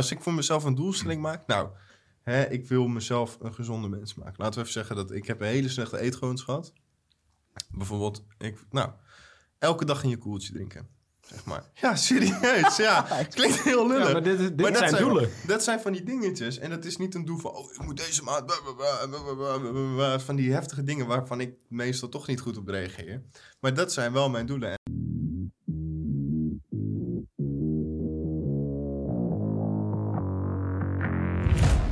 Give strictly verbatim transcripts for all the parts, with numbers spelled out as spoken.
als ik voor mezelf een doelstelling maak, nou, hè, ik wil mezelf een gezonde mens maken. Laten we even zeggen dat ik heb een hele slechte eetgewoontes gehad. Bijvoorbeeld, ik, nou, elke dag in je koeltje drinken. Zeg maar. Ja, serieus. Ja, klinkt heel lullig. Ja, maar dit, dit maar dat zijn doelen. Dat zijn van die dingetjes. En dat is niet een doel van, oh, ik moet deze maand... Blablabla, blablabla, blablabla, van die heftige dingen waarvan ik meestal toch niet goed op reageer. Maar dat zijn wel mijn doelen.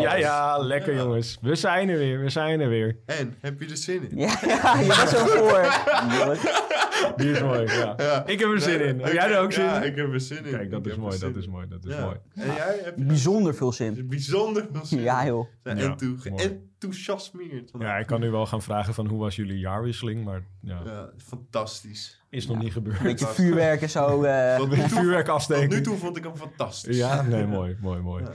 Ja, ja, lekker ja. Jongens. We zijn er weer, we zijn er weer. En, heb je er zin in? Ja, ja je was er voor. Die is mooi, ja. ja. Ik heb er zin ja, in. Heb ik, jij er ook zin ja, in? Ja, ik heb er zin in. Kijk, dat is mooi, dat is mooi, dat is ja. mooi. En jij hebt bijzonder veel zin. Bijzonder veel zin. Ja, joh. Ja, ja, enthousiasmeerd. Ja, ik kan nu wel gaan vragen van hoe was jullie jaarwisseling, maar ja. ja fantastisch. Is nog ja, niet gebeurd. Een beetje vuurwerk en zo. Uh... Tot, nu vuurwerk afsteken. Tot nu toe vond ik hem fantastisch. Ja, nee, mooi, mooi, mooi. Ja.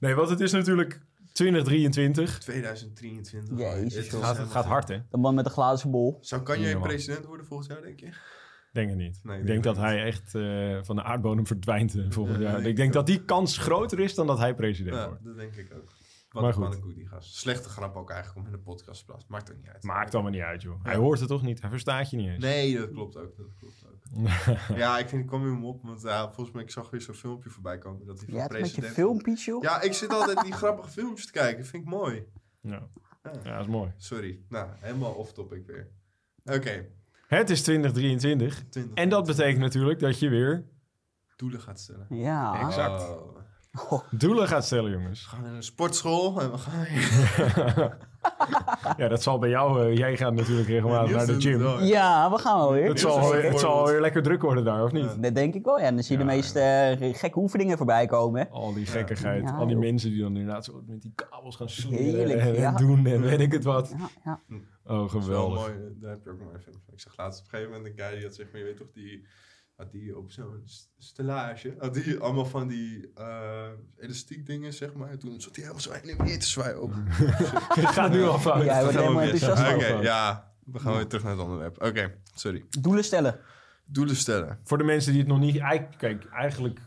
Nee, want het is natuurlijk twintig drieëntwintig. twintig drieëntwintig. Jezus. Het gaat, het gaat hard, hè? De man met de glazen bol. Zou kan jij president worden volgend jaar, denk je? Denk het niet. Nee, ik denk, denk dat niet. Hij echt uh, van de aardbodem verdwijnt volgend ja, jaar. Denk ik denk dat die kans groter is dan dat hij president ja, wordt. Dat denk ik ook. Wat maar goed. Goed die gast. Slechte grap ook eigenlijk om in de podcast plaats. Maakt er niet uit. Maakt allemaal niet uit, joh. Hij ja. hoort het toch niet? Hij verstaat je niet eens. Nee, dat klopt ook. Dat klopt ook. ja, ik, vind, ik kwam weer hem op. Want ja, volgens mij ik zag weer zo'n filmpje voorbij komen. Dat die van ja, president... met je filmpjes, joh. Ja, ik zit altijd die grappige filmpjes te kijken. Dat vind ik mooi. Ja, ja. ja dat is mooi. Sorry. Nou, helemaal off-topic weer. Oké. Okay. Het is twintig drieëntwintig. twintig drieëntwintig. En dat betekent natuurlijk dat je weer... doelen gaat stellen. Ja. Exact. Oh. Oh. Doelen gaat stellen, jongens. We gaan naar een sportschool en we gaan... ja, dat zal bij jou... Uh, jij gaat natuurlijk regelmatig ja, naar de gym. Dag. Ja, we gaan wel weer. Het zal weer, het zal weer lekker druk worden daar, of niet? Ja. Dat denk ik wel, ja. En dan zie je ja, de meeste uh, gekke oefeningen voorbij komen. Al die gekkigheid. Ja, al die mensen die dan inderdaad zo met die kabels gaan slingeren en ja. doen en weet ik het wat. Ja, ja. Oh, geweldig. Dat is wel mooi. Daar heb je ook maar even... Ik zag laatst op een gegeven moment een guy die had zeg maar... Je weet toch, die... Had die op zo'n stellage, had die allemaal van die uh, elastiek dingen, zeg maar. Toen zat hij helemaal zo heen en weer te zwaaien op. Het gaat nu al fout. Ja, we gaan weer Oké, okay, ja, we gaan ja. weer terug naar het onderwerp. Oké, okay, sorry. Doelen stellen. Doelen stellen. Voor de mensen die het nog niet... Kijk, eigenlijk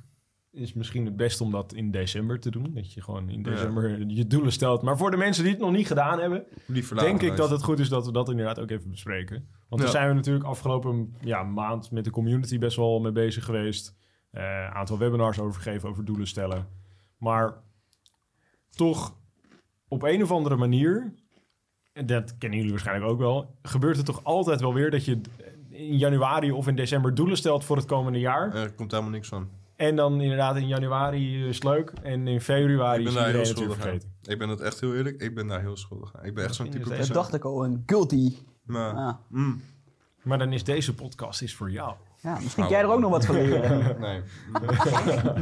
is misschien het best om dat in december te doen. Dat je gewoon in december ja. je doelen stelt. Maar voor de mensen die het nog niet gedaan hebben... Liever denk ik dat het goed is dat we dat inderdaad ook even bespreken. Want ja. daar zijn we natuurlijk afgelopen ja, maand met de community best wel mee bezig geweest. Een uh, aantal webinars over gegeven, over doelen stellen. Maar toch op een of andere manier... en dat kennen jullie waarschijnlijk ook wel... gebeurt het toch altijd wel weer dat je in januari of in december doelen stelt voor het komende jaar. Er komt helemaal niks van. En dan inderdaad in januari is leuk. En in februari is iedereen het weer vergeten. Ik ben dat echt heel eerlijk. Ik ben daar heel schuldig aan. Ik ben echt zo'n type persoon. Dat dacht ik al, een guilty. Maar, ah. mm. maar dan is deze podcast is voor jou. Ja, misschien kan jij er ook nog wat van leren. nee.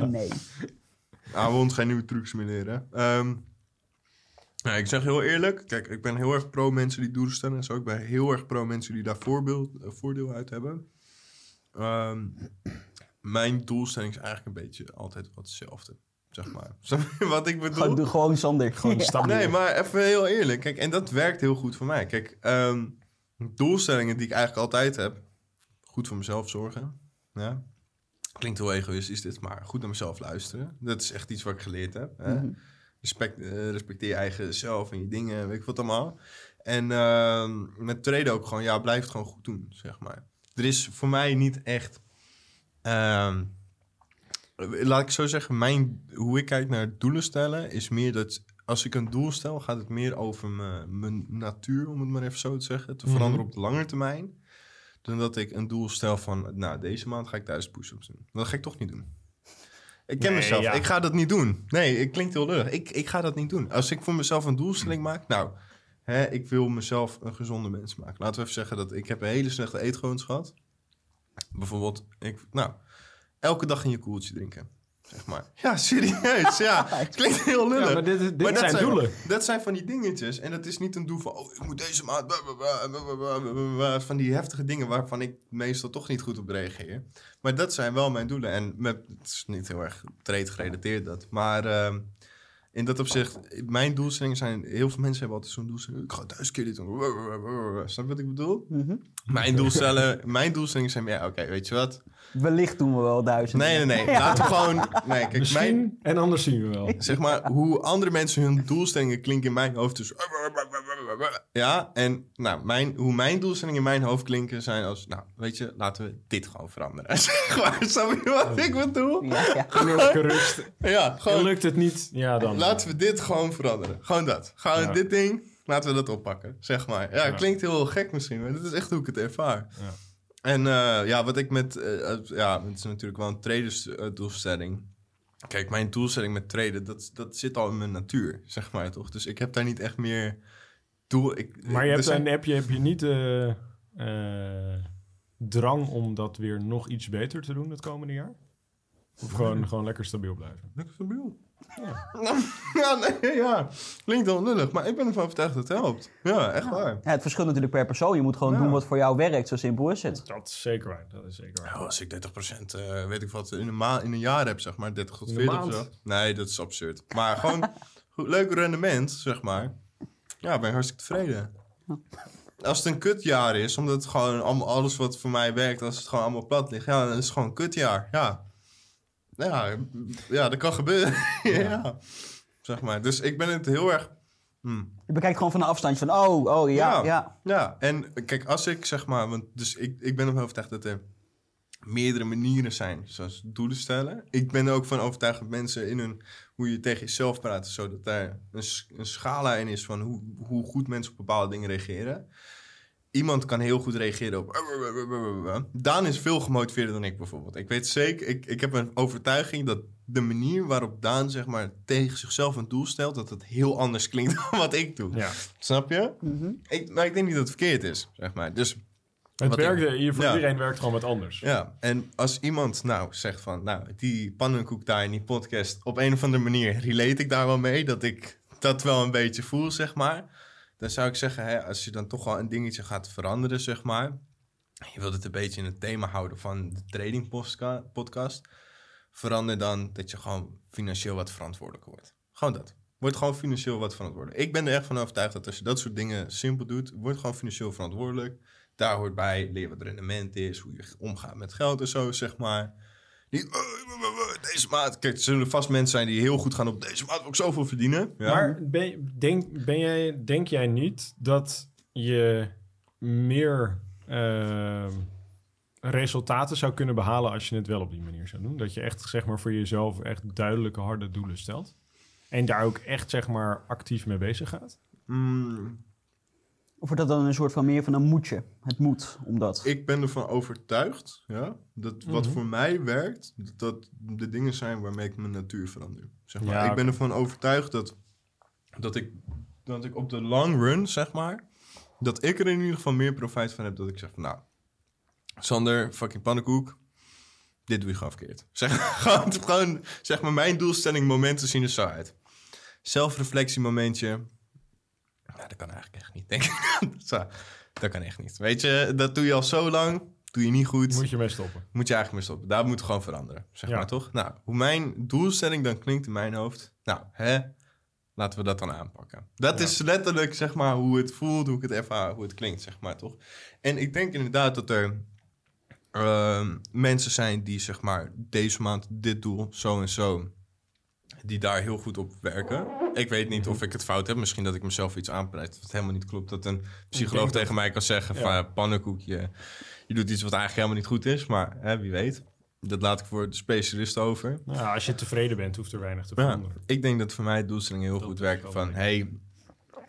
nee. Ah, we ont geen nieuwe trucs meer leren. Um, nou, ik zeg heel eerlijk. Kijk, ik ben heel erg pro mensen die doelen stellen. En zo, ik ben heel erg pro mensen die daar voorbeeld, voordeel uit hebben. Um, Mijn doelstelling is eigenlijk een beetje altijd wat hetzelfde, zeg maar. Wat ik bedoel? Gewoon, gewoon zonder. Gewoon ja. Nee, maar even heel eerlijk. Kijk, en dat werkt heel goed voor mij. Kijk, um, doelstellingen die ik eigenlijk altijd heb. Goed voor mezelf zorgen. Ja. Klinkt heel egoïstisch dit, maar goed naar mezelf luisteren. Dat is echt iets wat ik geleerd heb. Hè? Mm-hmm. Respect, uh, respecteer je eigen zelf en je dingen, weet ik wat allemaal. En uh, met traden ook gewoon, ja, blijf het gewoon goed doen, zeg maar. Er is voor mij niet echt... Um, laat ik zo zeggen, mijn, hoe ik kijk naar doelen stellen is meer dat als ik een doel stel, gaat het meer over mijn, mijn natuur, om het maar even zo te zeggen, te veranderen mm-hmm. op de lange termijn, dan dat ik een doel stel van, nou, deze maand ga ik duizend push-ups doen. Dat ga ik toch niet doen. Ik ken nee, mezelf, ja. ik ga dat niet doen. Nee, het klinkt heel lullig. Ik, ik ga dat niet doen. Als ik voor mezelf een doelstelling mm. maak, nou, hè, ik wil mezelf een gezonde mens maken. Laten we even zeggen dat ik heb een hele slechte eetgewoontes gehad. Bijvoorbeeld, ik, nou, elke dag in je koeltje drinken. zeg maar. Ja, serieus. Ja, klinkt heel lullig. Ja, maar dit, dit maar dat zijn doelen. Zijn, dat zijn van die dingetjes. En dat is niet een doel van... oh, ik moet deze maand... van die heftige dingen waarvan ik meestal toch niet goed op reageer. Maar dat zijn wel mijn doelen. En met, het is niet heel erg trade gerelateerd dat. Maar... Uh, in dat opzicht, mijn doelstellingen zijn... heel veel mensen hebben altijd zo'n doelstelling... ik ga duizend keer dit doen. Snap je wat ik bedoel? Mm-hmm. Mijn doelstellingen, mijn doelstellingen zijn... ja, oké, okay, weet je wat? Wellicht doen we wel duizend. Nee, nee, nee. Ja. Laten we gewoon... nee, kijk, misschien mijn, en anders zien we wel. Zeg maar, hoe andere mensen hun doelstellingen klinken in mijn hoofd... dus... ja, en nou, mijn, hoe mijn doelstellingen in mijn hoofd klinken zijn als... nou, weet je, laten we dit gewoon veranderen. Zeg maar, snap je wat ik bedoel? Ja, ja. Gewoon, ja, gewoon lukt het niet, ja dan... laten we dit gewoon veranderen. Gewoon dat. Gewoon ja. dit ding, laten we dat oppakken, zeg maar. Ja, ja. Klinkt heel gek misschien, maar dat is echt hoe ik het ervaar. Ja. En uh, ja, wat ik met... Uh, ja, het is natuurlijk wel een tradersdoelstelling. Kijk, mijn doelstelling met traden, dat, dat zit al in mijn natuur, zeg maar, toch? Dus ik heb daar niet echt meer doel... Ik, maar je hebt, dus een, heb, je, heb je niet de uh, uh, drang om dat weer nog iets beter te doen het komende jaar? Of gewoon, gewoon lekker stabiel blijven? Lekker stabiel. Ja. Ja, nee, ja, klinkt dan lullig, maar ik ben ervan overtuigd dat het helpt. Ja, echt ja. waar. Ja, het verschilt natuurlijk per persoon. Je moet gewoon ja. doen wat voor jou werkt, zo simpel is het. Dat is zeker waar. Dat is zeker waar. Ja, als ik dertig procent uh, weet ik wat in een, ma- in een jaar heb, zeg maar, dertig tot veertig of zo. Nee, dat is absurd. Maar gewoon goed, leuk rendement, zeg maar. Ja, ben ik hartstikke tevreden. Als het een kutjaar is, omdat het gewoon allemaal, alles wat voor mij werkt, als het gewoon allemaal plat ligt, ja, dan is het gewoon een kutjaar. Ja. Ja, ja, dat kan gebeuren. ja. ja, zeg maar. Dus ik ben het heel erg... Hmm. Je bekijkt gewoon van een afstandje van... oh, oh, ja, ja. Ja, ja. En kijk, als ik zeg maar... want dus ik, ik ben ervan overtuigd dat er meerdere manieren zijn... zoals doelen stellen. Ik ben er ook van overtuigd dat mensen in hun... hoe je tegen jezelf praat, zodat daar een, een scala in is... van hoe, hoe goed mensen op bepaalde dingen reageren. Iemand kan heel goed reageren op... Daan is veel gemotiveerder dan ik bijvoorbeeld. Ik weet zeker, ik, ik heb een overtuiging dat de manier waarop Daan zeg maar tegen zichzelf een doel stelt... dat het heel anders klinkt dan wat ik doe. Ja. Snap je? Mm-hmm. Ik, nou, ik denk niet dat het verkeerd is, zeg maar. Dus... het werkte, ik, voor ja. iedereen werkt gewoon wat anders. Ja, en als iemand nou zegt van... nou, die pannenkoek daar in die podcast... op een of andere manier relate ik daar wel mee... dat ik dat wel een beetje voel, zeg maar... dan zou ik zeggen, hè, als je dan toch al een dingetje gaat veranderen, zeg maar... je wilt het een beetje in het thema houden van de trading postka- podcast... verander dan dat je gewoon financieel wat verantwoordelijker wordt. Gewoon dat. Word gewoon financieel wat verantwoordelijk. Ik ben er echt van overtuigd dat als je dat soort dingen simpel doet... word gewoon financieel verantwoordelijk. Daar hoort bij, leer wat rendement is, hoe je omgaat met geld en zo, zeg maar... Die, uh, uh, uh, uh, deze maat... Kijk, er zullen vast mensen zijn die heel goed gaan op... deze maat ook zoveel verdienen. Ja. Maar ben, denk, ben jij, denk jij niet dat je meer uh, resultaten zou kunnen behalen... als je het wel op die manier zou doen? Dat je echt zeg maar, voor jezelf echt duidelijke harde doelen stelt? En daar ook echt zeg maar, actief mee bezig gaat? Mm. Of wordt dat dan een soort van meer van een moetje? Het moet, omdat... Ik ben ervan overtuigd, ja, dat wat mm-hmm. voor mij werkt... dat de dingen zijn waarmee ik mijn natuur verander. Zeg maar. Ja, ik ben ervan overtuigd dat, dat, ik, dat ik op de long run, zeg maar... dat ik er in ieder geval meer profijt van heb... dat ik zeg van, nou, Sander, fucking pannenkoek... dit doe je gewoon verkeerd. Zeg, gewoon, gewoon, zeg maar, mijn doelstelling momenten zien er zo uit. Zelfreflectie momentje... nou, dat kan eigenlijk echt niet, denk ik. Zo, dat kan echt niet. Weet je, dat doe je al zo lang. Doe je niet goed. Moet je mee stoppen. Moet je eigenlijk mee stoppen. Daar moet gewoon veranderen, zeg ja. maar, toch? Nou, hoe mijn doelstelling dan klinkt in mijn hoofd... nou, hè, laten we dat dan aanpakken. Dat ja. is letterlijk, zeg maar, hoe het voelt, hoe ik het ervaar... hoe het klinkt, zeg maar, toch? En ik denk inderdaad dat er uh, mensen zijn die, zeg maar... deze maand dit doel, zo en zo... die daar heel goed op werken. Ik weet niet of ik het fout heb. Misschien dat ik mezelf iets aanprijs. Dat het helemaal niet klopt. Dat een psycholoog tegen dat... mij kan zeggen... van ja. pannenkoekje, je doet iets wat eigenlijk helemaal niet goed is. Maar hè, wie weet. Dat laat ik voor de specialist over. Nou, als je tevreden bent, hoeft er weinig te veranderen. Ja, ik denk dat voor mij doelstellingen heel dat goed werken. Van, hé, hey,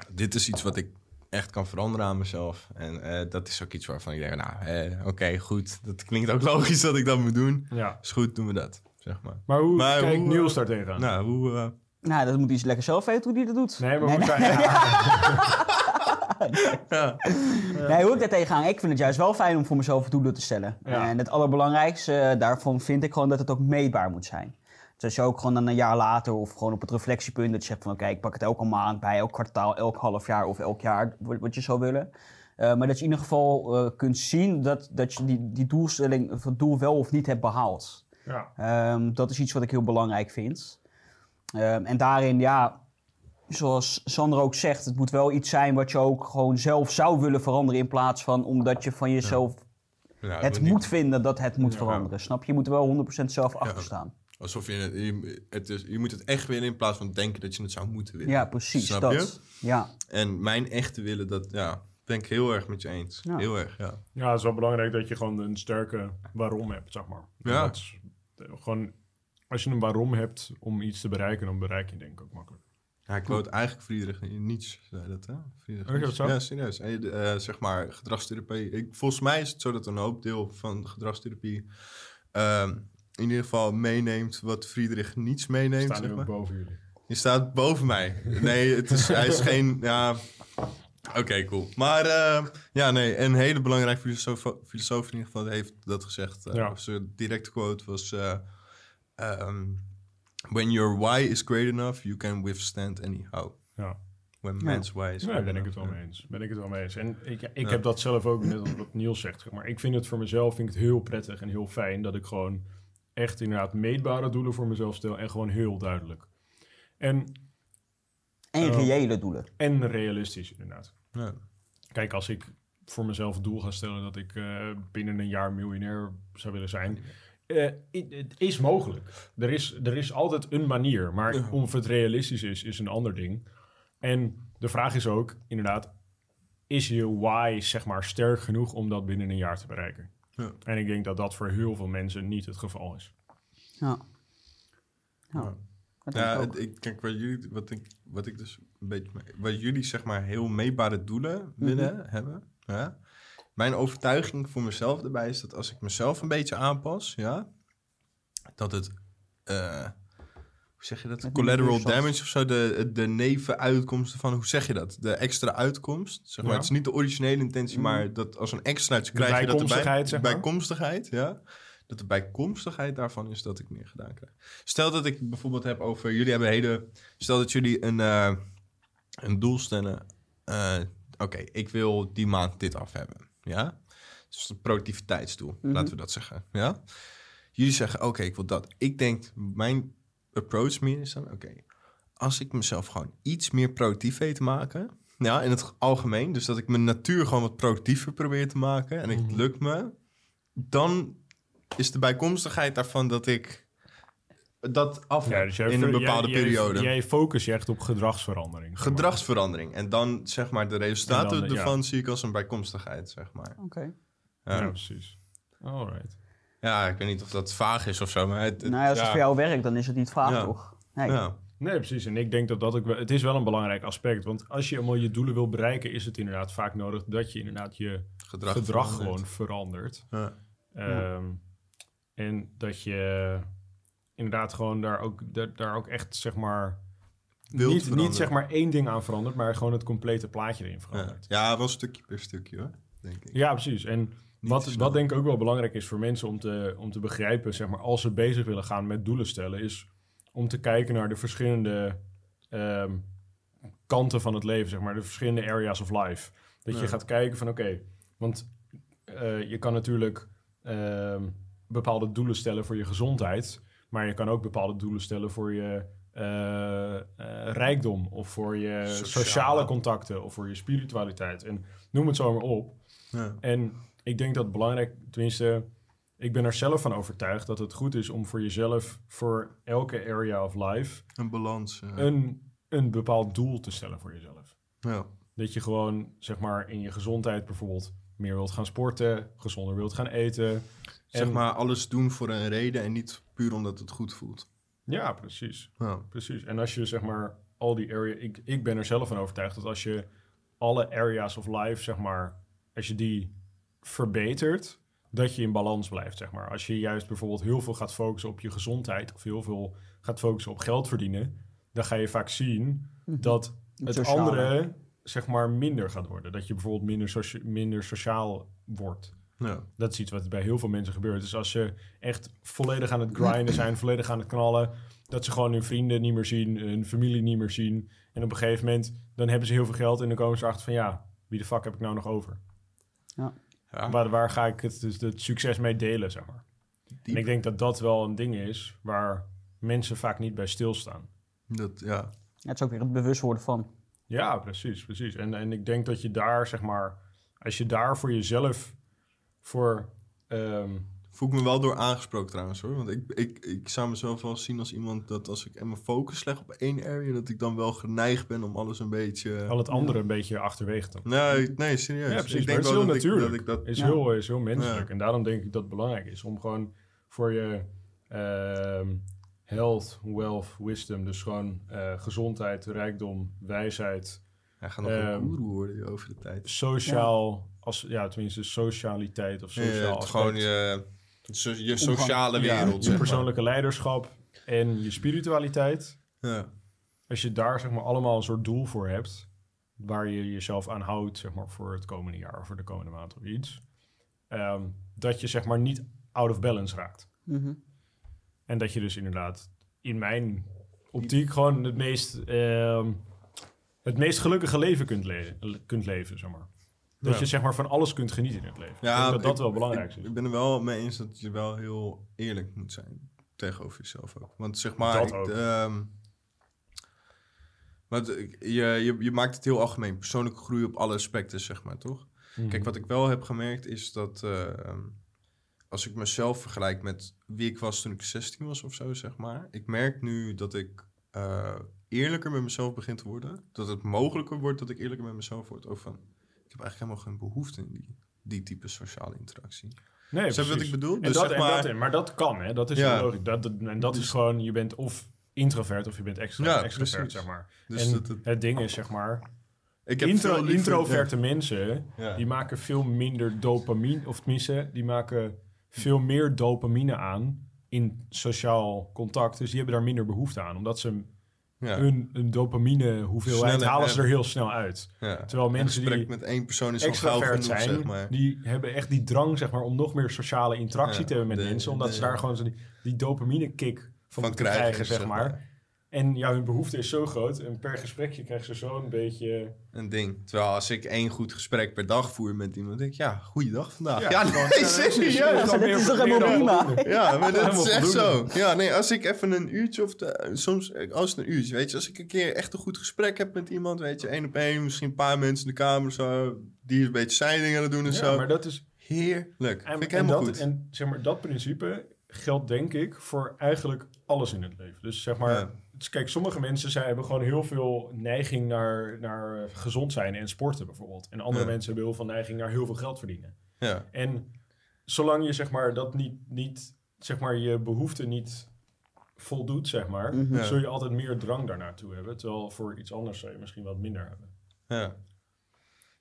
dit is iets wat ik echt kan veranderen aan mezelf. En uh, dat is ook iets waarvan ik denk... nou, uh, oké, okay, goed. Dat klinkt ook logisch dat ik dat moet doen. Ja. Is goed, doen we dat. Zeg maar. maar hoe maar kijk hoe, Niels daar tegenaan? Nou, hoe, uh... nou, dat moet hij lekker zelf weten hoe hij dat doet. Nee, maar nee, hoe nee. kan je... ja. Ja. Ja. Nee, hoe ik daar tegenaan? Ik vind het juist wel fijn om voor mezelf doelen te stellen. Ja. En het allerbelangrijkste uh, daarvan vind ik gewoon dat het ook meetbaar moet zijn. Dus als je ook gewoon dan een jaar later of gewoon op het reflectiepunt dat je zegt van oké, okay, ik pak het elke maand bij, elk kwartaal, elk half jaar of elk jaar wat je zou willen. Uh, maar dat je in ieder geval uh, kunt zien dat, dat je die, die doelstelling of het doel wel of niet hebt behaald. Ja. Um, dat is iets wat ik heel belangrijk vind. Um, en daarin, ja, zoals Sander ook zegt, het moet wel iets zijn wat je ook gewoon zelf zou willen veranderen in plaats van omdat je van jezelf ja. Ja, het moet niet... vinden dat het moet ja, veranderen. Ja. Snap je? Je moet er wel honderd procent zelf achter staan. Ja. Alsof je je, het is, je moet het echt willen in plaats van denken dat je het zou moeten willen. Ja, precies. Snap dat. Je? Ja. En mijn echte willen, dat ja, ben ik heel erg met je eens. Ja. Heel erg, ja. Ja, het is wel belangrijk dat je gewoon een sterke waarom hebt, zeg maar. Ja. Dat is, gewoon, als je een waarom hebt om iets te bereiken, dan bereik je denk ik ook makkelijk. Ja, ik quote eigenlijk Friedrich Nietzsche, zei dat hè? Friedrich Nietzsche. Okay, ja, serieus. En, uh, zeg maar, gedragstherapie. Ik, volgens mij is het zo dat een hoop deel van gedragstherapie... Um, in ieder geval meeneemt wat Friedrich Nietzsche meeneemt. Staat zeg maar. Boven jullie. Je staat boven mij. Nee, het is, hij is geen... Ja. Oké, okay, cool. Maar uh, ja, nee, een hele belangrijke filosoof, filosoof in ieder geval heeft dat gezegd. Uh, ja. Zijn directe quote was... Uh, um, When your why is great enough, you can withstand anyhow. Ja. When ja. man's why is ja, great ben enough. Ik het wel mee eens. Ben ik het wel mee eens. En ik, ik ja. heb dat zelf ook, net als wat Niels zegt. Maar ik vind het voor mezelf vind ik het heel prettig en heel fijn dat ik gewoon... echt inderdaad meetbare doelen voor mezelf stel en gewoon heel duidelijk. En, en uh, reële doelen. En realistisch, inderdaad. Ja. Kijk, als ik voor mezelf het doel ga stellen dat ik uh, binnen een jaar miljonair zou willen zijn, uh, het, het is mogelijk. Er is, er is altijd een manier, maar ja. of het realistisch is, is een ander ding. En de vraag is ook, inderdaad, is je why zeg maar sterk genoeg om dat binnen een jaar te bereiken? Ja. En ik denk dat dat voor heel veel mensen niet het geval is. Ja. Ja. Dat ja ik, ik kijk, wat jullie, wat ik, wat ik dus een beetje, wat jullie zeg maar heel meetbare doelen mm-hmm. willen hebben. Ja. Mijn overtuiging voor mezelf daarbij is dat als ik mezelf een beetje aanpas, ja, dat het, uh, hoe zeg je dat? Met collateral damage of zo, de, de nevenuitkomsten van, hoe zeg je dat? De extra uitkomst, zeg maar. Ja. Het is niet de originele intentie, maar dat als een extraatje krijg je dat erbij. Bijkomstigheid, zeg maar. Bijkomstigheid, ja. Dat de bijkomstigheid daarvan is dat ik meer gedaan krijg. Stel dat ik bijvoorbeeld heb over, jullie hebben hele, stel dat jullie een, uh, een doel stellen. Uh, Oké, okay, ik wil die maand dit af hebben, ja. Dus een productiviteitsdoel, mm-hmm. laten we dat zeggen, ja. Jullie zeggen, oké, okay, ik wil dat. Ik denk, mijn... approach meer is dan, oké, okay. als ik mezelf gewoon iets meer productief weet te maken, ja, in het algemeen, dus dat ik mijn natuur gewoon wat productiever probeer te maken, en mm-hmm. het lukt me, dan is de bijkomstigheid daarvan dat ik dat af ja, dus jij, in een bepaalde jij, periode. Jij, jij focus je echt op gedragsverandering. Gedragsverandering, zeg maar. En dan, zeg maar, de resultaten dan, ervan ja. zie ik als een bijkomstigheid, zeg maar. Oké. Okay. Ja. ja, precies. All right. Ja, ik weet niet of dat vaag is of zo, maar... Het, het, nou ja, als het ja. voor jou werkt, dan is het niet vaag, ja. toch? Nee. Ja. nee, precies. En ik denk dat dat ook wel... Het is wel een belangrijk aspect, want als je eenmaal je doelen wil bereiken... is het inderdaad vaak nodig dat je inderdaad je gedrag, gedrag verandert. gewoon verandert. Ja. Um, ja. En dat je inderdaad gewoon daar ook, daar, daar ook echt, zeg maar... Niet, niet zeg maar één ding aan verandert, maar gewoon het complete plaatje erin verandert. Ja, ja wel stukje per stukje, hoor, denk ik. Ja, precies. En... Wat, wat denk ik ook wel belangrijk is voor mensen om te, om te begrijpen... zeg maar, als ze bezig willen gaan met doelen stellen... is om te kijken naar de verschillende um, kanten van het leven. Zeg maar, de verschillende areas of life. Dat ja. je gaat kijken van oké... Okay, want uh, je kan natuurlijk uh, bepaalde doelen stellen voor je gezondheid... maar je kan ook bepaalde doelen stellen voor je uh, uh, rijkdom... of voor je sociale. sociale contacten of voor je spiritualiteit. En noem het zo maar op. Ja. En... Ik denk dat belangrijk, tenminste, ik ben er zelf van overtuigd... dat het goed is om voor jezelf, voor elke area of life... Een balans. Ja. Een, een bepaald doel te stellen voor jezelf. Ja. Dat je gewoon, zeg maar, in je gezondheid bijvoorbeeld... meer wilt gaan sporten, gezonder wilt gaan eten. Zeg en... maar, alles doen voor een reden en niet puur omdat het goed voelt. Ja, precies. Ja. Precies. En als je, zeg maar, al die area... Ik, ik ben er zelf van overtuigd dat als je alle areas of life, zeg maar... als je die... verbetert, dat je in balans blijft, zeg maar. Als je juist bijvoorbeeld heel veel gaat focussen op je gezondheid... of heel veel gaat focussen op geld verdienen... dan ga je vaak zien dat het sociaal, andere, hè? zeg maar, minder gaat worden. Dat je bijvoorbeeld minder, socia- minder sociaal wordt. Ja. Dat is iets wat bij heel veel mensen gebeurt. Dus als ze echt volledig aan het grinden zijn, volledig aan het knallen, dat ze gewoon hun vrienden niet meer zien, hun familie niet meer zien. En op een gegeven moment, dan hebben ze heel veel geld en dan komen ze achter van ja, wie de fuck heb ik nou nog over? Ja. Ja. Waar, waar ga ik het, het, het succes mee delen, zeg maar. Diep. En ik denk dat dat wel een ding is waar mensen vaak niet bij stilstaan. Dat, ja. Ja, het is ook weer het bewust worden van. Ja, precies, precies. En, en ik denk dat je daar, zeg maar, als je daar voor jezelf voor... Um... Voel ik me wel door aangesproken trouwens, hoor. Want ik, ik, ik zou mezelf wel zien als iemand dat als ik mijn focus leg op één area, dat ik dan wel geneigd ben om alles een beetje... Al het andere ja. een beetje achterwege te... Nee, nee, serieus. Ja, precies. Ik denk wel dat, ik, dat ik dat... Is ja. heel, is heel menselijk. Ja. En daarom denk ik dat het belangrijk is om gewoon voor je uh, health, wealth, wisdom, dus gewoon uh, gezondheid, rijkdom, wijsheid... Ja, ga nog um, een guru worden over de tijd. Sociaal, ja. Als, ja, tenminste socialiteit of sociaal ja, aspect. Gewoon je... So, je sociale wereld. Ja, je persoonlijke maar. leiderschap en je spiritualiteit. Ja. Als je daar zeg maar allemaal een soort doel voor hebt, waar je jezelf aan houdt, zeg maar, voor het komende jaar of voor de komende maand of iets. Um, dat je zeg maar niet out of balance raakt. Mm-hmm. En dat je dus inderdaad in mijn optiek gewoon het meest, um, het meest gelukkige leven kunt, le- kunt leven, zeg maar. Dat ja. je zeg maar van alles kunt genieten in het leven. Ja, ik denk dat dat ik, wel belangrijk is. Ik, ik ben er wel mee eens dat je wel heel eerlijk moet zijn tegenover jezelf ook. Want zeg maar... Dat ik, ook. Um, want ik, je, je, je maakt het heel algemeen. Persoonlijke groei op alle aspecten, zeg maar, toch? Mm-hmm. Kijk, wat ik wel heb gemerkt is dat... Uh, als ik mezelf vergelijk met wie ik was toen ik zestien was of zo, zeg maar. Ik merk nu dat ik... Uh, eerlijker met mezelf begin te worden. Dat het mogelijker wordt dat ik eerlijker met mezelf word. Ook van... Ik heb eigenlijk helemaal geen behoefte in die, die type sociale interactie. Nee, precies. Wat ik bedoel? Dus dat, zeg maar... Dat, maar dat kan, hè? Dat is ja. logisch. Dat, dat, en dat dus... is gewoon, je bent of introvert of je bent extra, ja, extravert, zeg maar. Dus en dat, dat... het ding is, zeg maar... Ik heb intro, liever, introverte ja. mensen, ja. die maken veel minder dopamine... Of tenminste, die maken veel meer dopamine aan in sociaal contact. Dus die hebben daar minder behoefte aan, omdat ze... Ja. Een, een dopamine hoeveelheid Sneller, halen ze er heel snel uit. Ja. Terwijl mensen die met één persoon is extravert zijn, zeg maar. Die hebben echt die drang, zeg maar, om nog meer sociale interactie ja, te hebben met de, mensen. Omdat de, ze daar gewoon die, die dopamine kick van, van krijgen, krijgen, zeg maar. maar. En ja, hun behoefte is zo groot. En per gesprekje krijgen ze zo'n beetje... Een ding. Terwijl als ik één goed gesprek per dag voer met iemand... denk ik, ja, goeiedag vandaag. Ja, ja nee, nee serieus. Ja, dat is toch helemaal prima. Ja, maar dat is echt zo. Ja, nee, als ik even een uurtje of... De, soms als een uurtje, weet je. Als ik een keer echt een goed gesprek heb met iemand, weet je. Één op één, misschien een paar mensen in de kamer zo. Die een beetje zijn dingen aan het doen en ja, zo. Ja, maar dat is... Heerlijk. En, vind ik helemaal dat, goed. En zeg maar, dat principe geldt denk ik voor eigenlijk alles in het leven. Dus zeg maar... Ja. Dus kijk, sommige mensen zij hebben gewoon heel veel neiging naar, naar gezond zijn en sporten bijvoorbeeld. En andere ja. mensen hebben heel veel neiging naar heel veel geld verdienen. Ja. En zolang je zeg maar dat niet, niet zeg maar je behoefte niet voldoet, zeg maar, ja. zul je altijd meer drang daarnaartoe hebben. Terwijl voor iets anders zou je misschien wat minder hebben. Ja.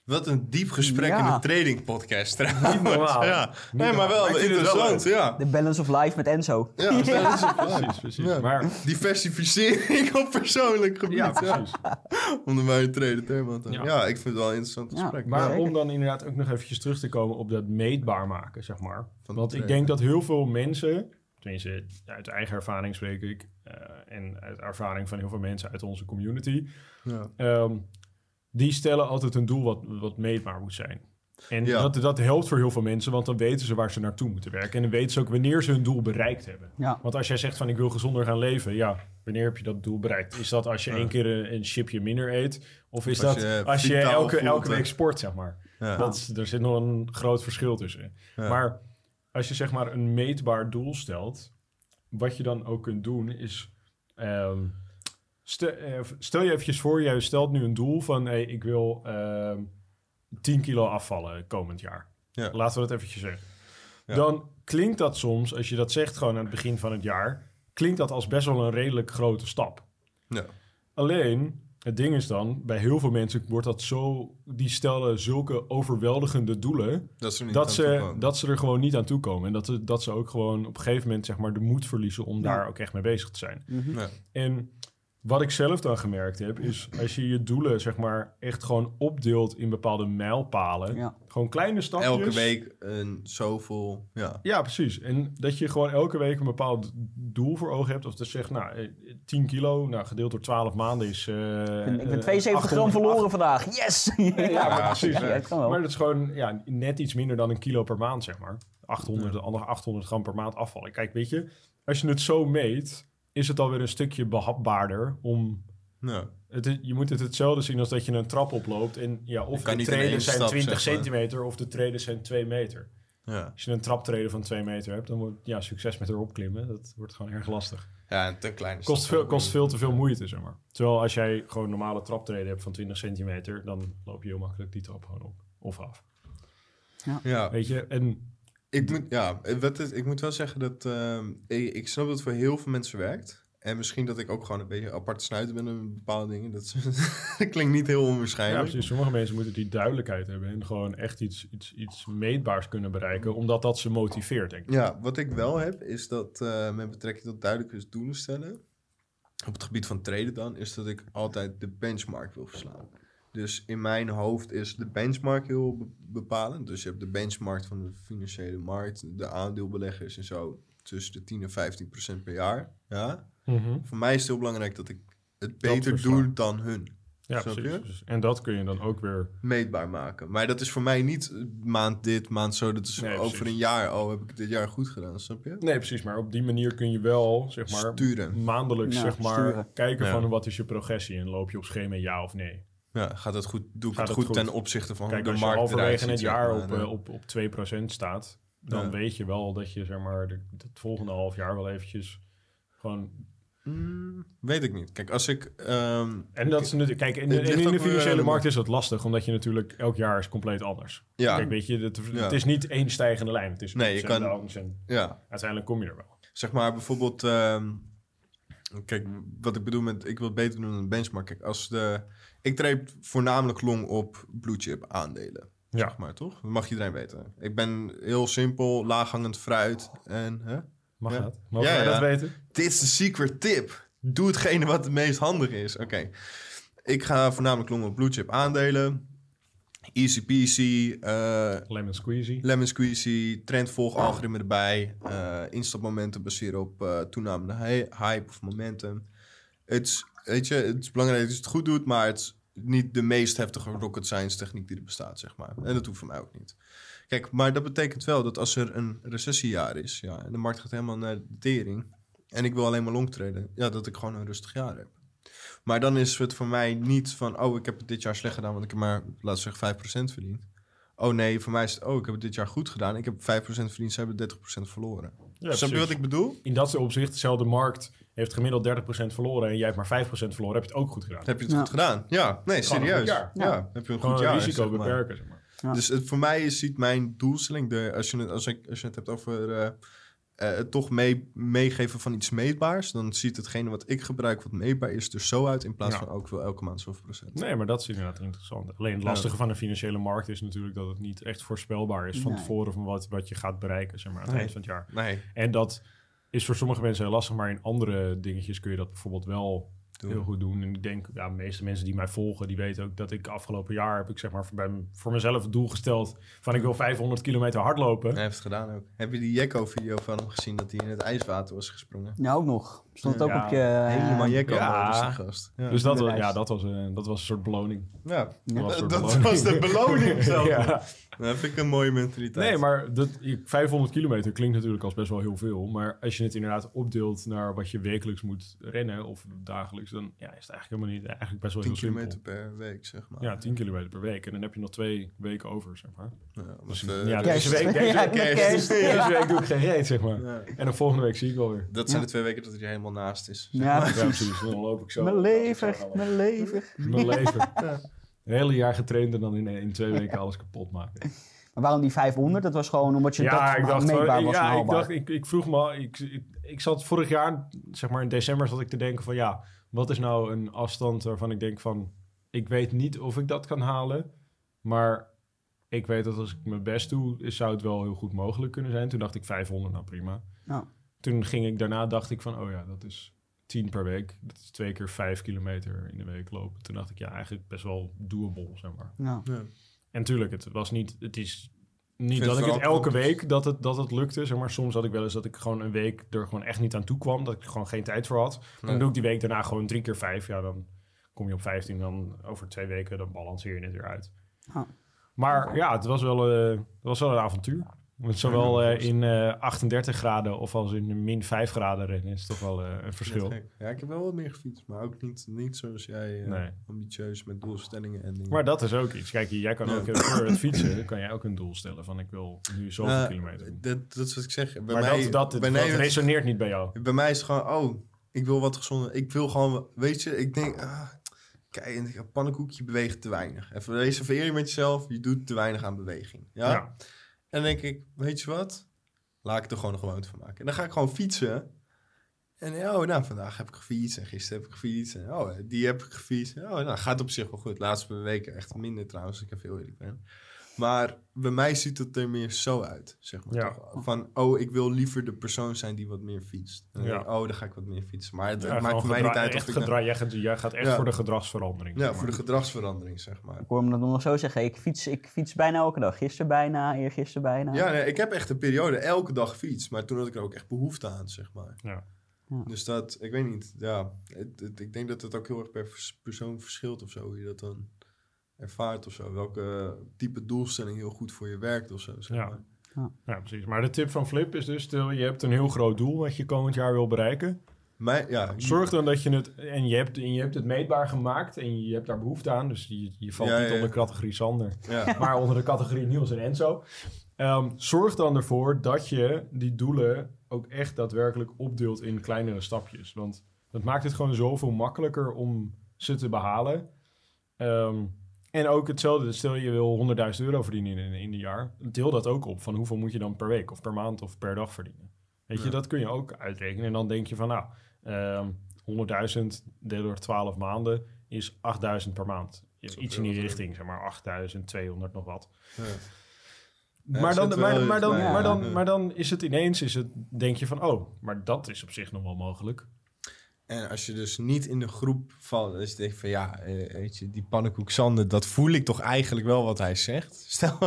Wat een diep gesprek ja. in de trading podcast trouwens. Niet normaal. Ja. Niet nee, maar wel interessant. Wel ja. The balance of life met Enzo. Ja, ja. Balance of life. Precies, precies. Ja. Maar diversificering op persoonlijk gebied. Ja, precies. Ja. Om er maar een trader thema te ja. ja, ik vind het wel een interessant ja. gesprek. Maar ja. om dan inderdaad ook nog eventjes terug te komen op dat meetbaar maken, zeg maar. Van Want de ik denk dat heel veel mensen, tenminste uit eigen ervaring spreek ik... Uh, en uit ervaring van heel veel mensen uit onze community... Ja. Um, die stellen altijd een doel wat, wat meetbaar moet zijn. En ja. dat, dat helpt voor heel veel mensen, want dan weten ze waar ze naartoe moeten werken. En dan weten ze ook wanneer ze hun doel bereikt hebben. Ja. Want als jij zegt van ik wil gezonder gaan leven, ja, wanneer heb je dat doel bereikt? Is dat als je ja. één keer een, een chipje minder eet? Of is als dat je als je elke, elke week sport, zeg maar? Ja. Dat, er zit nog een groot verschil tussen. Ja. Maar als je zeg maar een meetbaar doel stelt, wat je dan ook kunt doen is... Um, Stel je eventjes voor, jij stelt nu een doel van... Hey, ik wil uh, tien kilo afvallen komend jaar. Ja. Laten we dat eventjes zeggen. Ja. Dan klinkt dat soms, als je dat zegt gewoon aan het begin van het jaar... klinkt dat als best wel een redelijk grote stap. Ja. Alleen, het ding is dan, bij heel veel mensen wordt dat zo... die stellen zulke overweldigende doelen... dat ze, dat ze, dat ze er gewoon niet aan toekomen. En dat ze, dat ze ook gewoon op een gegeven moment zeg maar, de moed verliezen... om ja. daar ook echt mee bezig te zijn. Mm-hmm. Ja. En... Wat ik zelf dan gemerkt heb, is als je je doelen zeg maar echt gewoon opdeelt in bepaalde mijlpalen. Ja. Gewoon kleine stapjes. Elke week een zoveel. Ja. ja, precies. En dat je gewoon elke week een bepaald doel voor ogen hebt. Of dat zegt, nou, tien kilo, nou, gedeeld door twaalf maanden is... Uh, ik ben tweeënzeventig gram verloren vandaag. Yes! ja, ja, maar, precies. Ja, dat maar dat is gewoon ja, net iets minder dan een kilo per maand, zeg maar. achthonderd, ja. Andere achthonderd gram per maand afvallen. Kijk, weet je, als je het zo meet... is het alweer een stukje behapbaarder om... Nee. Het, je moet het hetzelfde zien als dat je een trap oploopt... en ja, of de treden zijn stap, twintig centimeter maar. Of de treden zijn twee meter. Ja. Als je een traptreden van twee meter hebt... dan wordt ja, succes met erop klimmen. Dat wordt gewoon erg lastig. Ja, een te kleine kost veel, kost veel te veel moeite, zeg maar. Terwijl als jij gewoon normale traptreden hebt van twintig centimeter... dan loop je heel makkelijk die trap gewoon op of af. Ja. ja. Weet je, en... Ik moet, ja, wat is, ik moet wel zeggen dat... Uh, ik, ik snap dat het voor heel veel mensen werkt. En misschien dat ik ook gewoon een beetje apart snuiter ben... in bepaalde dingen. Dat, dat klinkt niet heel onwaarschijnlijk. Ja, precies. Sommige mensen moeten die duidelijkheid hebben... en gewoon echt iets, iets, iets meetbaars kunnen bereiken... omdat dat ze motiveert, denk ik. Ja, wat ik wel heb, is dat... Uh, met betrekking tot duidelijke doelen stellen... op het gebied van traden dan... is dat ik altijd de benchmark wil verslaan. Dus in mijn hoofd is de benchmark heel bepalend. Dus je hebt de benchmark van de financiële markt, de aandeelbeleggers en zo. Tussen de tien en vijftien procent per jaar. Ja? Mm-hmm. Voor mij is het heel belangrijk dat ik het beter doe dan hun. Ja, precies. En dat kun je dan ook weer... meetbaar maken. Maar dat is voor mij niet maand dit, maand zo. Dat is nee, over precies. een jaar. Oh, heb ik dit jaar goed gedaan, snap je? Nee, precies. Maar op die manier kun je wel, zeg maar... sturen. Maandelijks, ja, zeg maar, sturen. kijken ja. van wat is je progressie. En loop je op schema ja of nee? Ja, gaat dat goed? Doe ik gaat het goed, goed ten opzichte van Kijk, de markt? Kijk, als je halverwege het jaar op, uh, op, op twee procent staat... dan ja. weet je wel dat je zeg maar de, het volgende half jaar wel eventjes gewoon... Mm, weet ik niet. Kijk, als ik... Um, en dat is natuurlijk... Kijk, in de, in, in de financiële uh, markt is dat lastig... omdat je natuurlijk elk jaar is compleet anders. Ja. Kijk, weet je, het, het ja. is niet één stijgende lijn. Het is nee, je kan... en ja. uiteindelijk kom je er wel. Zeg maar bijvoorbeeld... Um, Kijk, wat ik bedoel met... ik wil het beter doen dan een benchmark. Kijk, als de... Ik trade voornamelijk long op blue chip aandelen. Ja. Zeg maar, toch? Dat mag iedereen weten. Ik ben heel simpel, laaghangend fruit. En, hè? Mag ja? dat? Mogen ja, wij ja. dat weten? Dit is de secret tip. Doe hetgene wat het meest handig is. Oké. Okay. Ik ga voornamelijk long op blue chip aandelen. Easy peasy. Uh, lemon squeezy. Lemon squeezy. Trendvolg algoritme erbij. Uh, instapmomenten baseren op uh, toename hype of momentum. Het is, weet je, het is belangrijk dat je het goed doet, maar het is niet de meest heftige rocket science techniek die er bestaat, zeg maar. En dat hoeft voor mij ook niet. Kijk, maar dat betekent wel dat als er een recessiejaar is, ja, en de markt gaat helemaal naar de tering, en ik wil alleen maar long traden, ja, dat ik gewoon een rustig jaar heb. Maar dan is het voor mij niet van... oh, ik heb het dit jaar slecht gedaan... want ik heb maar, laten we zeggen, vijf procent verdiend. Oh nee, voor mij is het... oh, ik heb het dit jaar goed gedaan. Ik heb vijf procent verdiend, ze hebben dertig procent verloren. Ja, snap je wat ik bedoel? In dat opzicht, dezelfde markt... heeft gemiddeld dertig procent verloren... en jij hebt maar vijf procent verloren. Heb je het ook goed gedaan? Heb je het ja. goed gedaan? Ja, nee, serieus. Ja. ja, heb je een goed jaar. risico beperken, zeg maar. Ja. Dus het, voor mij ziet mijn doelstelling... De, als, je, als, ik, als je het hebt over... Uh, Uh, toch mee, meegeven van iets meetbaars... dan ziet hetgene wat ik gebruik wat meetbaar is... er zo uit in plaats ja. van ook wel elke maand zoveel procent. Nee, maar dat is inderdaad interessant. Alleen het lastige ja. van de financiële markt is natuurlijk... dat het niet echt voorspelbaar is van nee. tevoren... van wat, wat je gaat bereiken, zeg maar, aan het nee. eind van het jaar. Nee. En dat is voor sommige mensen heel lastig... maar in andere dingetjes kun je dat bijvoorbeeld wel... Doen. heel goed doen. En ik denk, ja, de meeste mensen die mij volgen... die weten ook dat ik afgelopen jaar... heb ik zeg maar voor, bij, voor mezelf het doel gesteld... van ik wil vijfhonderd kilometer hardlopen. Hij heeft het gedaan ook. Heb je die Jekko-video van hem gezien... dat hij in het ijswater was gesprongen? Nou, ook nog. Stond ja. ook ja. op je... Helemaal Jekko. Ja. Dus, die gast. Ja. dus dat, ja, dat, was, uh, dat was een soort beloning. Ja, dat, was, dat beloning. was de beloning zelf. ja. Dat vind ik een mooie mentaliteit. Nee, maar dat, vijfhonderd kilometer klinkt natuurlijk als best wel heel veel. Maar als je het inderdaad opdeelt naar wat je wekelijks moet rennen... of dagelijks, dan ja, is het eigenlijk helemaal niet... eigenlijk best wel heel simpel. tien kilometer per week, zeg maar. Ja, tien kilometer per week. En dan heb je nog twee weken over, zeg maar. Ja, dus, de, ja deze week, deze, ja, week, deze ja. week doe ik geen reet, zeg maar. Ja. En dan volgende week zie ik wel weer. Dat zijn ja. de twee weken dat hij helemaal naast is. Zeg ja, maar. ja, precies. Dan loop ik zo. Mijn lever, mijn lever. Mijn lever. Ja. Een hele jaar getraind en dan in, in twee weken alles kapot maken. Maar waarom die vijfhonderd? Dat was gewoon omdat je ja, dat dacht, meetbaar wel, was. Ja, ik dacht, ik, ik vroeg me... Ik, ik, ik zat vorig jaar, zeg maar in december, zat ik te denken van... ja, wat is nou een afstand waarvan ik denk van... ik weet niet of ik dat kan halen. Maar ik weet dat als ik mijn best doe... zou het wel heel goed mogelijk kunnen zijn. Toen dacht ik vijfhonderd, nou prima. Ja. Toen ging ik daarna, dacht ik van... oh ja, dat is... tien per week. Dat is twee keer vijf kilometer in de week lopen. Toen dacht ik, ja, eigenlijk best wel doable, zeg maar. Ja. Ja. En natuurlijk, het was niet... Het is niet Vindt dat ik het elke anders. week dat het, dat het lukte, zeg maar. Soms had ik wel eens dat ik gewoon een week er gewoon echt niet aan toe kwam. Dat ik er gewoon geen tijd voor had. Dan ja. doe ik die week daarna gewoon drie keer vijf. Ja, dan kom je op vijftien. Dan over twee weken, dan balanceer je het weer uit. Ah. Maar ja, het was wel, uh, het was wel een avontuur. Want zowel uh, in uh, achtendertig graden of als in min vijf graden rennen is toch wel uh, een verschil. Ja, ik heb wel wat meer gefietst, maar ook niet, niet zoals jij uh, nee. ambitieus met doelstellingen en dingen. Maar dat is ook iets. Kijk, jij kan ja. ook voor het fietsen, dan kan jij ook een doel stellen van ik wil nu zoveel uh, kilometer doen. Dat, dat is wat ik zeg. Bij maar mij, dat, dat, bij dat, nee, dat resoneert het, niet bij jou. Bij mij is het gewoon, oh, ik wil wat gezonder. Ik wil gewoon, weet je, ik denk... Ah, kijk, een pannenkoekje beweegt te weinig. Even reserveer je met jezelf, je doet te weinig aan beweging. Ja. ja. En dan denk ik, weet je wat? Laat ik er gewoon een gewoonte van maken. En dan ga ik gewoon fietsen. En oh, nou, vandaag heb ik gefietst. En gisteren heb ik gefietst. En oh, die heb ik gefietst. En, oh, nou, gaat op zich wel goed. Laatste weken echt minder trouwens, ik heb heel eerlijk ben. Maar bij mij ziet het er meer zo uit, zeg maar. Ja. Toch? Van, oh, ik wil liever de persoon zijn die wat meer fietst. En dan ja. denk, oh, dan ga ik wat meer fietsen. Maar het ja, maakt voor mij niet uit of ik... Gedra- nou... jij, gaat, jij gaat echt ja. voor de gedragsverandering. Ja, zeg maar. voor de gedragsverandering, zeg maar. Ik hoor me dat nog zo zeggen. Ik fiets, ik fiets bijna elke dag. Gisteren bijna, eergisteren bijna. Ja, nee, ik heb echt een periode elke dag fiets. Maar toen had ik er ook echt behoefte aan, zeg maar. Ja. Ja. Dus dat, ik weet niet, ja. Het, het, ik denk dat het ook heel erg per persoon verschilt of zo. Hoe je dat dan... ervaart of zo, welke type doelstelling heel goed voor je werkt of zo. Zeg maar. ja. ja, precies. Maar de tip van Flip is dus, stel je hebt een heel groot doel wat je komend jaar wil bereiken. Mij, ja. Zorg dan dat je het, en je hebt, en je hebt het meetbaar gemaakt en je hebt daar behoefte aan, dus je, je valt ja, niet ja, onder ja. categorie Sander, ja. maar onder de categorie Niels en Enzo. Um, zorg dan ervoor dat je die doelen ook echt daadwerkelijk opdeelt in kleinere stapjes, want dat maakt het gewoon zoveel makkelijker om ze te behalen. Um, En ook hetzelfde, stel je wil honderdduizend euro verdienen in, in een jaar, deel dat ook op van hoeveel moet je dan per week of per maand of per dag verdienen. Weet ja. je, dat kun je ook uitrekenen. En dan denk je van nou, um, honderdduizend deel door twaalf maanden is achtduizend per maand. Iets in die richting, zeg maar achtduizend tweehonderd nog wat. Ja. Ja, maar, dan, maar, maar, dan, ja. maar, dan, maar dan is het ineens, is het, denk je van oh, maar dat is op zich nog wel mogelijk. En als je dus niet in de groep valt, dus je denkt van ja, weet je, die pannenkoek Sander, dat voel ik toch eigenlijk wel wat hij zegt. Stel,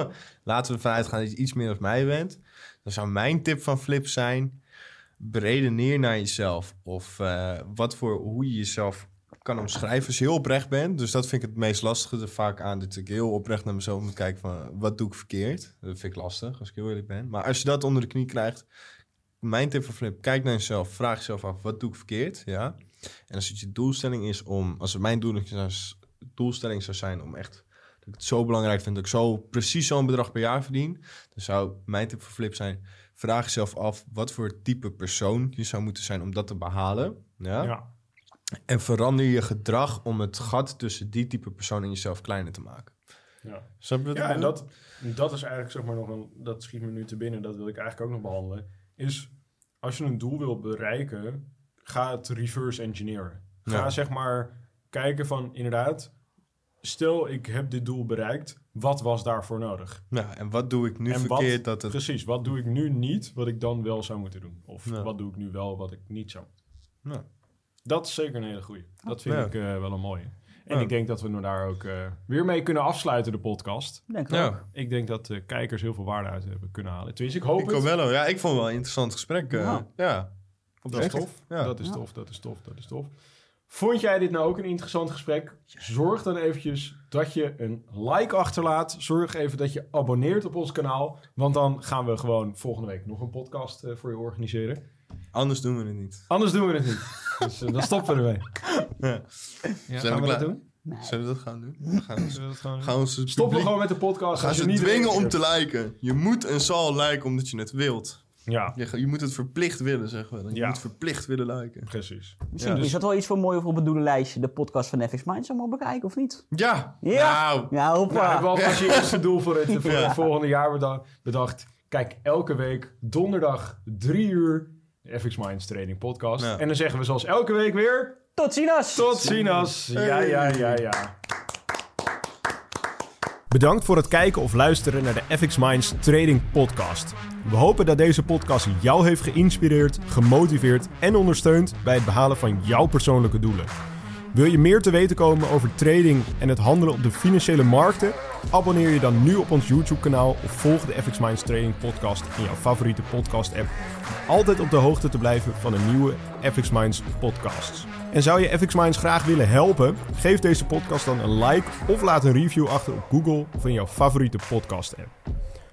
laten we ervan uitgaan dat je iets meer als mij bent. Dan zou mijn tip van Flip zijn, beredeneer naar jezelf. Of uh, wat voor, hoe je jezelf kan omschrijven als je heel oprecht bent. Dus dat vind ik het meest lastige er vaak aan, dat ik heel oprecht naar mezelf moet kijken van wat doe ik verkeerd. Dat vind ik lastig, als ik heel eerlijk ben. Maar als je dat onder de knie krijgt... Mijn tip van Flip, kijk naar jezelf, vraag jezelf af, wat doe ik verkeerd? Ja. En als het je doelstelling is om, als het mijn doelstelling zou zijn om echt, dat ik het zo belangrijk vind, dat ik zo precies zo'n bedrag per jaar verdien, dan zou mijn tip van Flip zijn, vraag jezelf af wat voor type persoon je zou moeten zijn om dat te behalen. Ja. ja. En verander je gedrag om het gat tussen die type persoon en jezelf kleiner te maken. Ja, ja doen? en dat, dat is eigenlijk zeg maar nog een, dat schiet me nu te binnen, dat wil ik eigenlijk ook nog behandelen. Is, als je een doel wil bereiken, ga het reverse engineeren. Ga ja. zeg maar kijken van, inderdaad, stel ik heb dit doel bereikt, wat was daarvoor nodig? Ja, en wat doe ik nu en verkeerd? Wat, dat het... Precies, wat doe ik nu niet wat ik dan wel zou moeten doen? Of ja. wat doe ik nu wel wat ik niet zou moeten ja. Dat is zeker een hele goeie. Dat vind ja. ik uh, wel een mooie. En ja. ik denk dat we daar ook uh, weer mee kunnen afsluiten, de podcast. Denk ik, ja. ik denk dat de kijkers heel veel waarde uit hebben kunnen halen. Tenminste, ik hoop ik het. Wel, ja, ik vond het wel een interessant gesprek. Uh, ja. ja. Dat is tof. Ja. Dat is tof, dat is tof, dat is tof. Vond jij dit nou ook een interessant gesprek? Zorg dan eventjes dat je een like achterlaat. Zorg even dat je abonneert op ons kanaal. Want dan gaan we gewoon volgende week nog een podcast uh, voor je organiseren. Anders doen we het niet. Anders doen we het niet. Dus uh, dan stoppen we ermee. Ja. Ja, Zijn we, we dat doen? Nee. Zullen we dat gaan doen? We gaan we dat gaan doen? Gaan publiek... Stoppen we gewoon met de podcast. Gaan ze niet dwingen om te liken. Je moet en zal liken omdat je het wilt. Ja. Je, je moet het verplicht willen, zeggen we. Je ja. moet verplicht willen liken. Precies. Misschien ja. dus... is dat wel iets voor mooi voor op het doelenlijstje. De podcast van F X Minds allemaal bekijken, of niet? Ja. Ja. Nou. Ja, hoppa. Nou, als je eerste doel voor het, voor ja. het volgende jaar bedacht. Kijk, elke week donderdag drie uur. F X Minds Trading Podcast. Ja. En dan zeggen we zoals elke week weer... Tot ziens! Tot ziens! Ja, ja, ja, ja. Bedankt voor het kijken of luisteren naar de F X Minds Trading Podcast. We hopen dat deze podcast jou heeft geïnspireerd, gemotiveerd en ondersteund bij het behalen van jouw persoonlijke doelen. Wil je meer te weten komen over trading en het handelen op de financiële markten? Abonneer je dan nu op ons YouTube kanaal of volg de F X Minds Trading Podcast in jouw favoriete podcast app. Om altijd op de hoogte te blijven van de nieuwe F X Minds podcasts. En zou je F X Minds graag willen helpen? Geef deze podcast dan een like of laat een review achter op Google of in jouw favoriete podcast app.